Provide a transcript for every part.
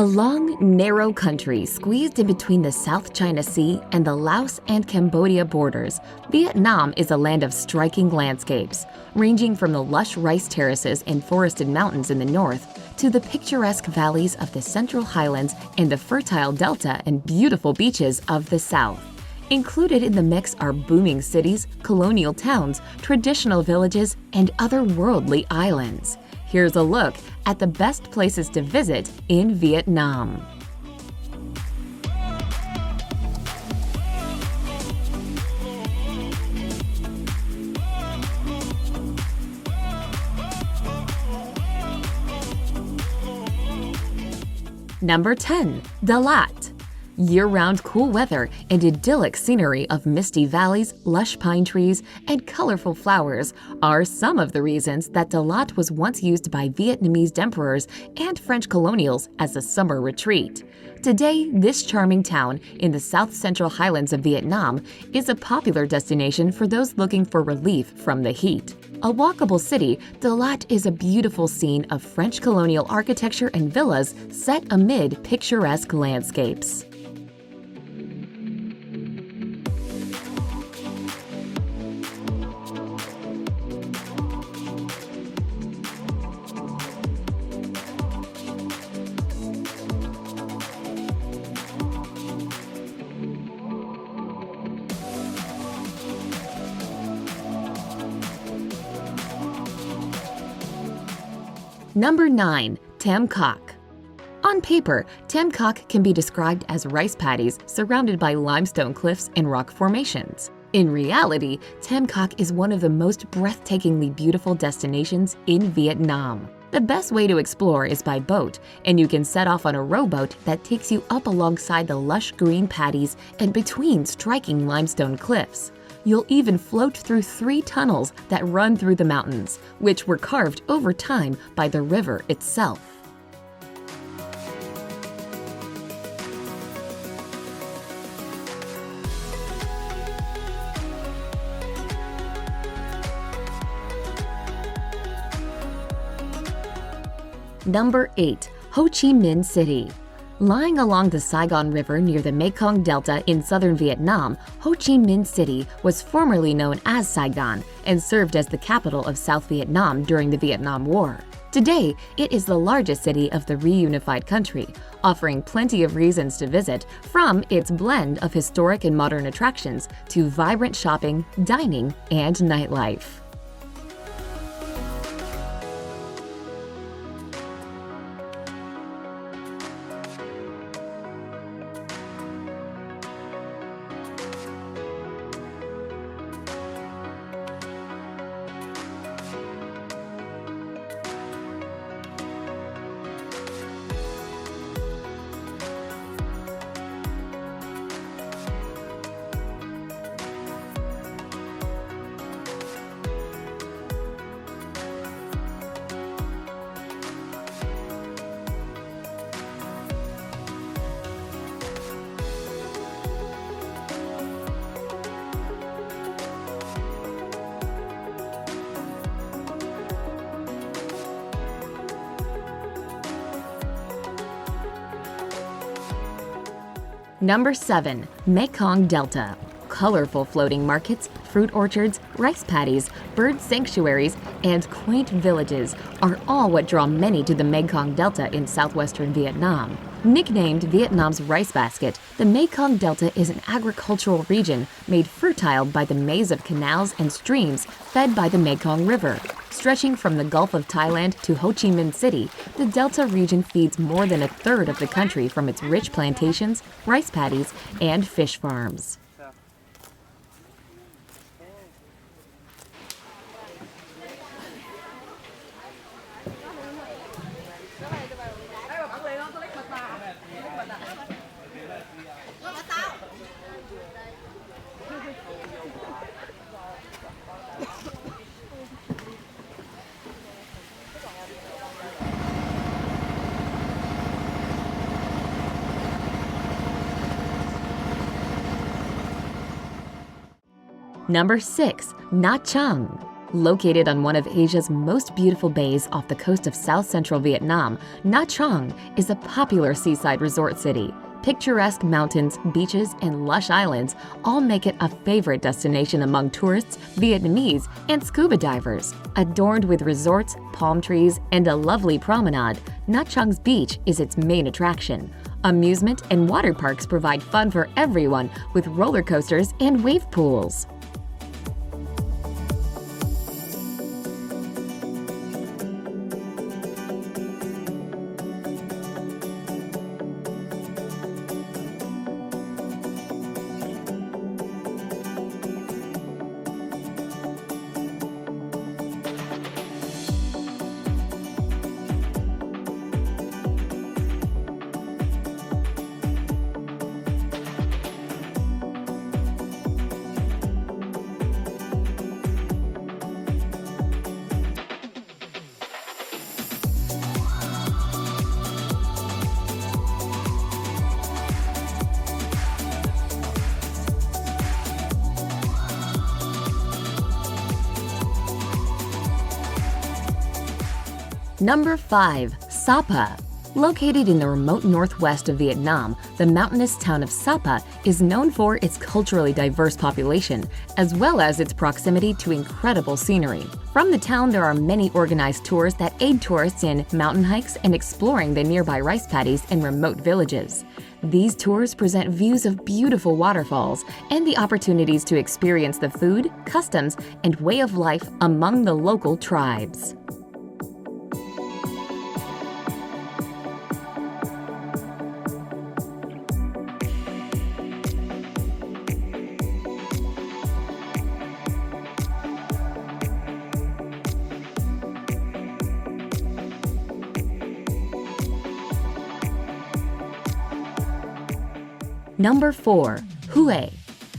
A long, narrow country squeezed in between the South China Sea and the Laos and Cambodia borders, Vietnam is a land of striking landscapes, ranging from the lush rice terraces and forested mountains in the north to the picturesque valleys of the Central Highlands and the fertile delta and beautiful beaches of the south. Included in the mix are booming cities, colonial towns, traditional villages, and otherworldly islands. Here's a look at the best places to visit in Vietnam. Number 10. Da Lat. Year-round cool weather and idyllic scenery of misty valleys, lush pine trees, and colorful flowers are some of the reasons that Da Lat was once used by Vietnamese emperors and French colonials as a summer retreat. Today, this charming town in the South Central Highlands of Vietnam is a popular destination for those looking for relief from the heat. A walkable city, Da Lat is a beautiful scene of French colonial architecture and villas set amid picturesque landscapes. Number 9. Tam Coc. On paper, Tam Coc can be described as rice paddies surrounded by limestone cliffs and rock formations. In reality, Tam Coc is one of the most breathtakingly beautiful destinations in Vietnam. The best way to explore is by boat, and you can set off on a rowboat that takes you up alongside the lush green paddies and between striking limestone cliffs. You'll even float through 3 tunnels that run through the mountains, which were carved over time by the river itself. Number 8. Ho Chi Minh City. Lying along the Saigon River near the Mekong Delta in southern Vietnam, Ho Chi Minh City was formerly known as Saigon and served as the capital of South Vietnam during the Vietnam War. Today, it is the largest city of the reunified country, offering plenty of reasons to visit, from its blend of historic and modern attractions to vibrant shopping, dining, and nightlife. Number 7. Mekong Delta. Colorful floating markets, fruit orchards, rice paddies, bird sanctuaries, and quaint villages are all what draw many to the Mekong Delta in southwestern Vietnam. Nicknamed Vietnam's rice basket, the Mekong Delta is an agricultural region made fertile by the maze of canals and streams fed by the Mekong River. Stretching from the Gulf of Thailand to Ho Chi Minh City, the Delta region feeds more than 1/3 of the country from its rich plantations, rice paddies, and fish farms. Number 6. Nha Trang. Located on one of Asia's most beautiful bays off the coast of south-central Vietnam, Nha Trang is a popular seaside resort city. Picturesque mountains, beaches, and lush islands all make it a favorite destination among tourists, Vietnamese, and scuba divers. Adorned with resorts, palm trees, and a lovely promenade, Nha Trang's beach is its main attraction. Amusement and water parks provide fun for everyone with roller coasters and wave pools. Number 5. Sapa. Located in the remote northwest of Vietnam, the mountainous town of Sapa is known for its culturally diverse population, as well as its proximity to incredible scenery. From the town, there are many organized tours that aid tourists in mountain hikes and exploring the nearby rice paddies and remote villages. These tours present views of beautiful waterfalls and the opportunities to experience the food, customs, and way of life among the local tribes. Number 4. Hue.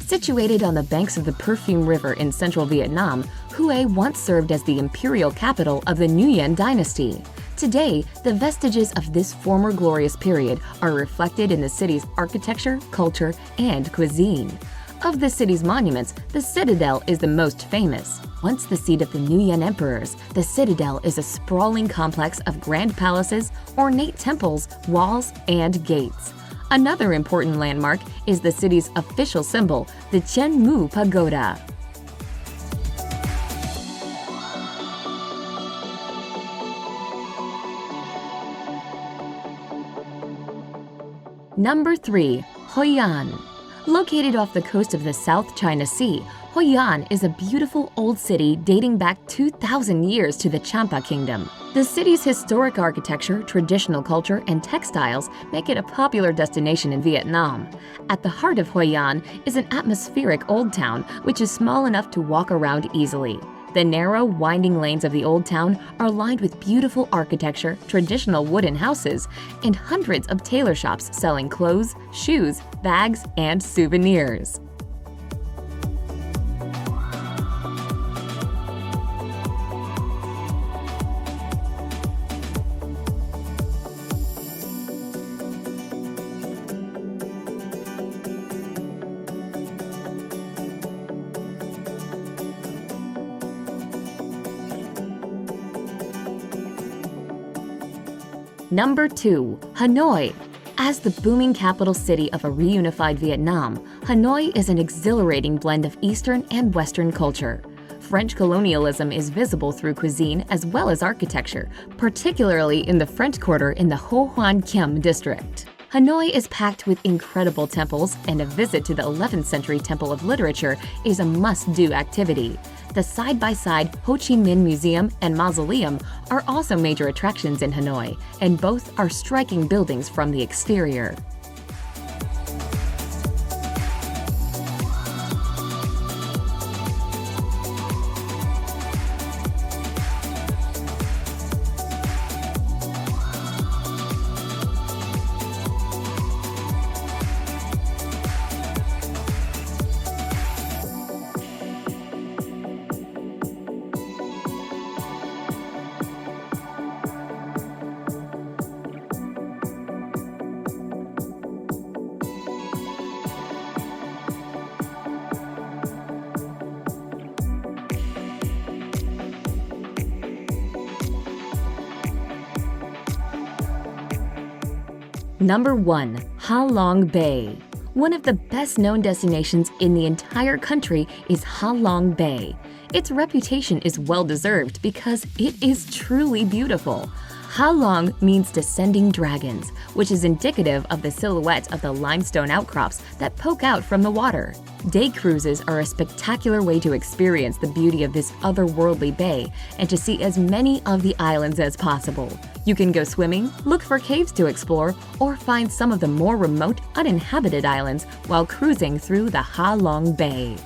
Situated on the banks of the Perfume River in central Vietnam, Hue once served as the imperial capital of the Nguyen dynasty. Today, the vestiges of this former glorious period are reflected in the city's architecture, culture, and cuisine. Of the city's monuments, the citadel is the most famous. Once the seat of the Nguyen emperors, the citadel is a sprawling complex of grand palaces, ornate temples, walls, and gates. Another important landmark is the city's official symbol, the Chen Mu Pagoda. Number 3. Hoi An. Located off the coast of the South China Sea, Hoi An is a beautiful old city dating back 2,000 years to the Champa Kingdom. The city's historic architecture, traditional culture, and textiles make it a popular destination in Vietnam. At the heart of Hoi An is an atmospheric old town, which is small enough to walk around easily. The narrow, winding lanes of the old town are lined with beautiful architecture, traditional wooden houses, and hundreds of tailor shops selling clothes, shoes, bags, and souvenirs. Number 2. Hanoi. As the booming capital city of a reunified Vietnam, Hanoi is an exhilarating blend of Eastern and Western culture. French colonialism is visible through cuisine as well as architecture, particularly in the French Quarter in the Hoan Kiem district. Hanoi is packed with incredible temples, and a visit to the 11th century Temple of Literature is a must-do activity. The side-by-side Ho Chi Minh Museum and Mausoleum are also major attractions in Hanoi, and both are striking buildings from the exterior. Number 1. Ha Long Bay. One of the best-known destinations in the entire country is Ha Long Bay. Its reputation is well-deserved because it is truly beautiful. Ha Long means descending dragons, which is indicative of the silhouette of the limestone outcrops that poke out from the water. Day cruises are a spectacular way to experience the beauty of this otherworldly bay and to see as many of the islands as possible. You can go swimming, look for caves to explore, or find some of the more remote, uninhabited islands while cruising through the Ha Long Bay.